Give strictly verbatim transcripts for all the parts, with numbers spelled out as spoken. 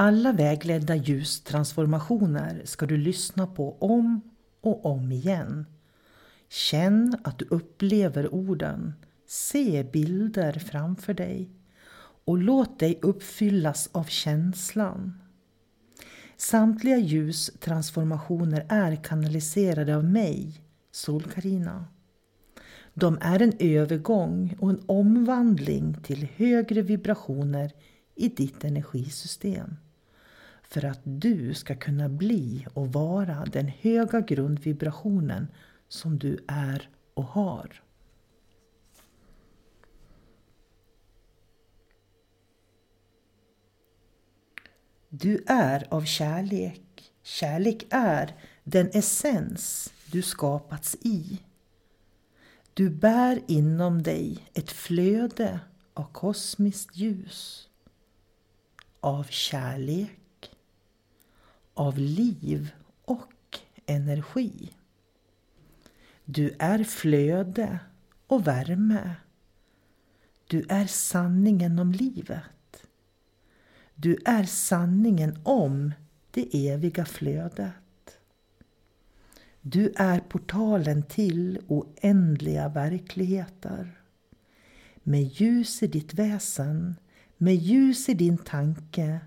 Alla vägledda ljustransformationer ska du lyssna på om och om igen. Känn att du upplever orden, se bilder framför dig och låt dig uppfyllas av känslan. Samtliga ljustransformationer är kanaliserade av mig, Sol Karina. De är en övergång och en omvandling till högre vibrationer i ditt energisystem. För att du ska kunna bli och vara den höga grundvibrationen som du är och har. Du är av kärlek. Kärlek är den essens du skapats i. Du bär inom dig ett flöde av kosmiskt ljus. Av kärlek. Av liv och energi. Du är flöde och värme. Du är sanningen om livet. Du är sanningen om det eviga flödet. Du är portalen till oändliga verkligheter. Med ljus i ditt väsen, med ljus i din tanke,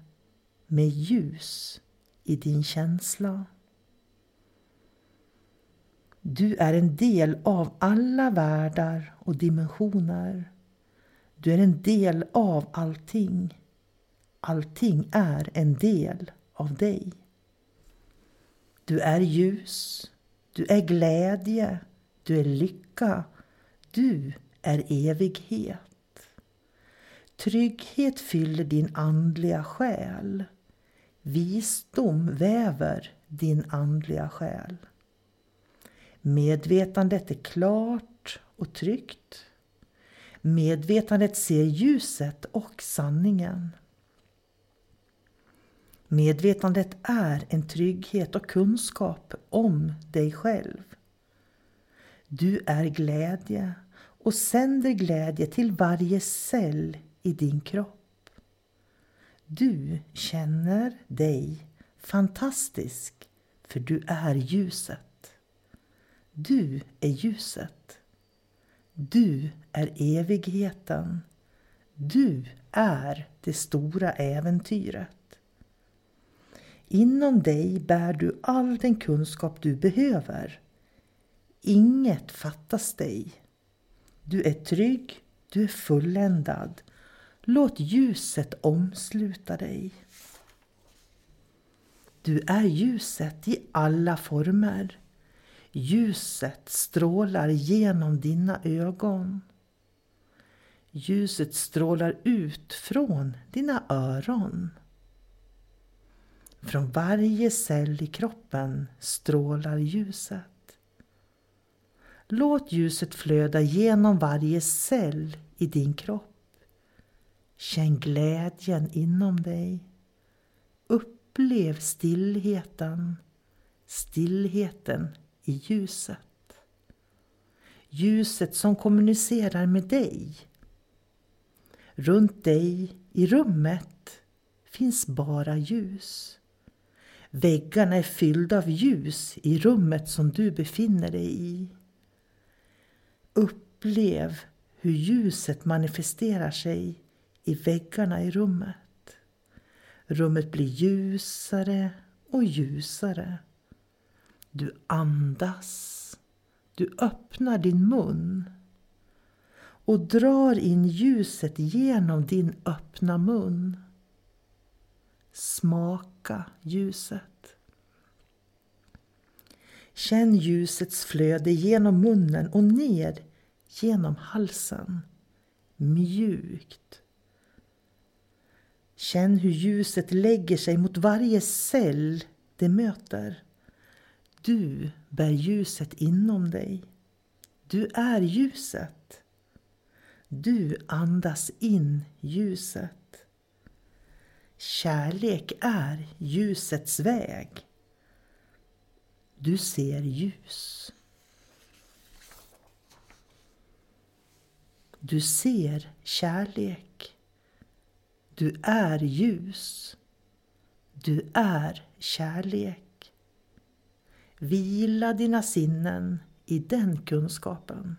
med ljus i din känsla. Du är en del av alla världar och dimensioner. Du är en del av allting. Allting är en del av dig. Du är ljus. Du är glädje. Du är lycka. Du är evighet. Trygghet fyller din andliga själ. Visdom väver din andliga själ. Medvetandet är klart och tryggt. Medvetandet ser ljuset och sanningen. Medvetandet är en trygghet och kunskap om dig själv. Du är glädje och sänder glädje till varje cell i din kropp. Du känner dig fantastisk, för du är ljuset. Du är ljuset. Du är evigheten. Du är det stora äventyret. Inom dig bär du all den kunskap du behöver. Inget fattas dig. Du är trygg, du är fulländad. Låt ljuset omsluta dig. Du är ljuset i alla former. Ljuset strålar genom dina ögon. Ljuset strålar ut från dina öron. Från varje cell i kroppen strålar ljuset. Låt ljuset flöda genom varje cell i din kropp. Känn glädjen inom dig. Upp upplev stillheten, stillheten i ljuset. Ljuset som kommunicerar med dig. Runt dig i rummet finns bara ljus. Väggarna är fyllda av ljus i rummet som du befinner dig i. Upplev hur ljuset manifesterar sig i väggarna i rummet. Rummet blir ljusare och ljusare. Du andas. Du öppnar din mun och drar in ljuset genom din öppna mun. Smaka ljuset. Känn ljusets flöde genom munnen och ner genom halsen. Mjukt. Känn hur ljuset lägger sig mot varje cell det möter. Du bär ljuset inom dig. Du är ljuset. Du andas in ljuset. Kärlek är ljusets väg. Du ser ljus. Du ser kärlek. Du är ljus. Du är kärlek. Vila dina sinnen i den kunskapen.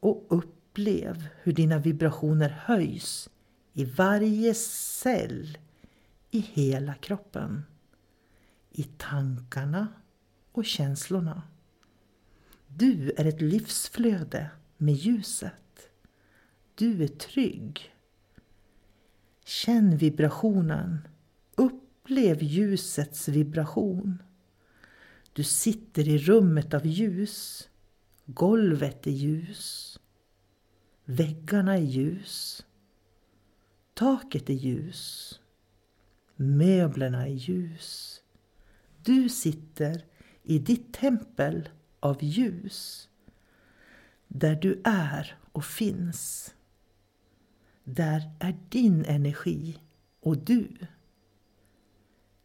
Och upplev hur dina vibrationer höjs i varje cell i hela kroppen. I tankarna och känslorna. Du är ett livsflöde med ljuset. Du är trygg. Känn vibrationen. Upplev ljusets vibration. Du sitter i rummet av ljus, golvet är ljus, väggarna är ljus, taket är ljus, möblerna är ljus. Du sitter i ditt tempel av ljus, där du är och finns. Där är din energi och du.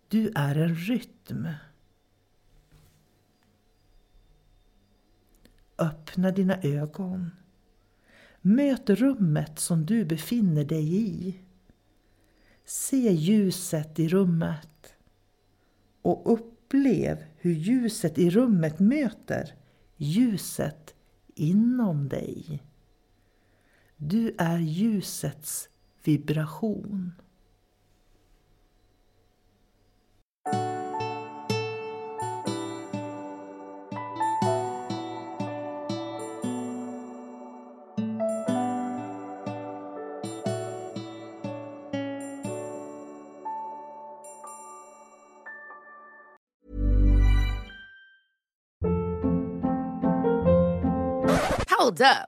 Du är en rytm. Öppna dina ögon. Möt rummet som du befinner dig i. Se ljuset i rummet. Och upplev hur ljuset i rummet möter ljuset inom dig. Du är ljusets vibration. Hold up.